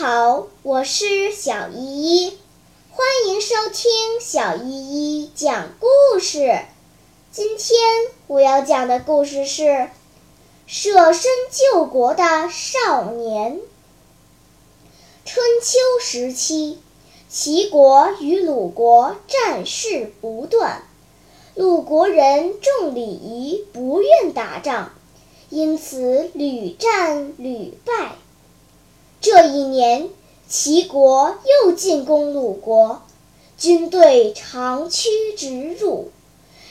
好，我是小依依，欢迎收听小依依讲故事。今天我要讲的故事是舍身救国的少年。春秋时期，齐国与鲁国战事不断，鲁国人重礼仪，不愿打仗，因此屡战屡败。这一年，齐国又进攻鲁国，军队长驱直入，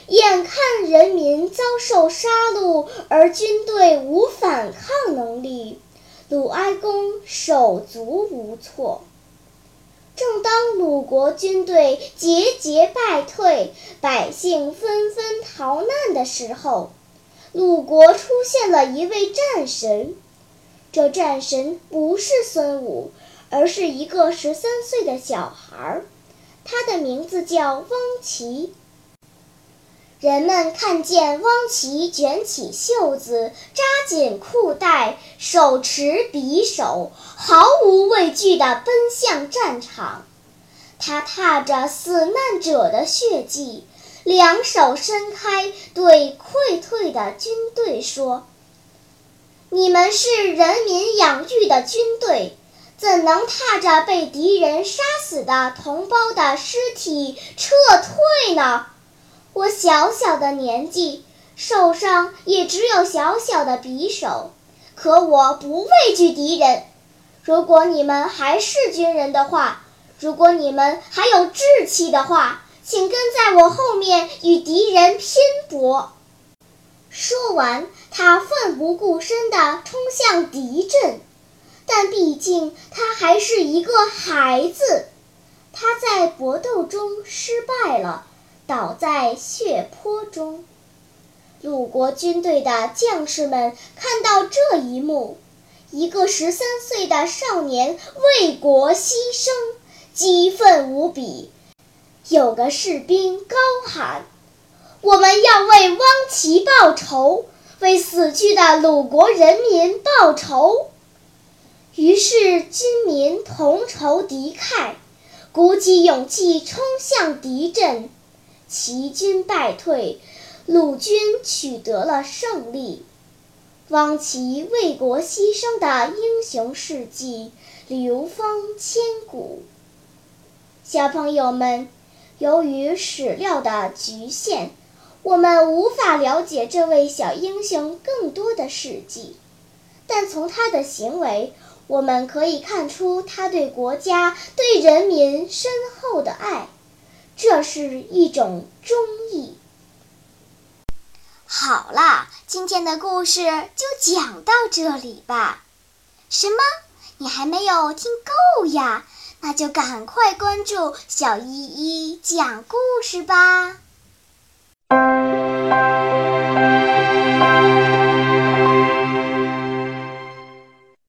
眼看人民遭受杀戮，而军队无反抗能力，鲁哀公手足无措。正当鲁国军队节节败退，百姓纷纷逃难的时候，鲁国出现了一位战神。这战神不是孙武，而是一个13岁的小孩，他的名字叫汪琪。人们看见汪琪卷起袖子，扎紧裤带，手持匕首，毫无畏惧地奔向战场。他踏着死难者的血迹，两手伸开，对溃退的军队说：你们是人民养育的军队，怎能踏着被敌人杀死的同胞的尸体撤退呢？我小小的年纪，手上也只有小小的匕首，可我不畏惧敌人。如果你们还是军人的话，如果你们还有志气的话，请跟在我后面与敌人拼搏。说完，他奋不顾身地冲向敌阵，但毕竟他还是一个孩子，他在搏斗中失败了，倒在血泊中。鲁国军队的将士们看到这一幕，一个13岁的少年为国牺牲，激愤无比。有个士兵高喊：我们要为汪琪报仇，为死去的鲁国人民报仇。于是军民同仇敌忾，鼓起勇气冲向敌阵。齐军败退，鲁军取得了胜利。汪琪为国牺牲的英雄事迹流芳千古。小朋友们，由于史料的局限，我们无法了解这位小英雄更多的事迹，但从他的行为，我们可以看出他对国家、对人民深厚的爱，这是一种忠义。好啦，今天的故事就讲到这里吧。什么？你还没有听够呀？那就赶快关注小依依讲故事吧。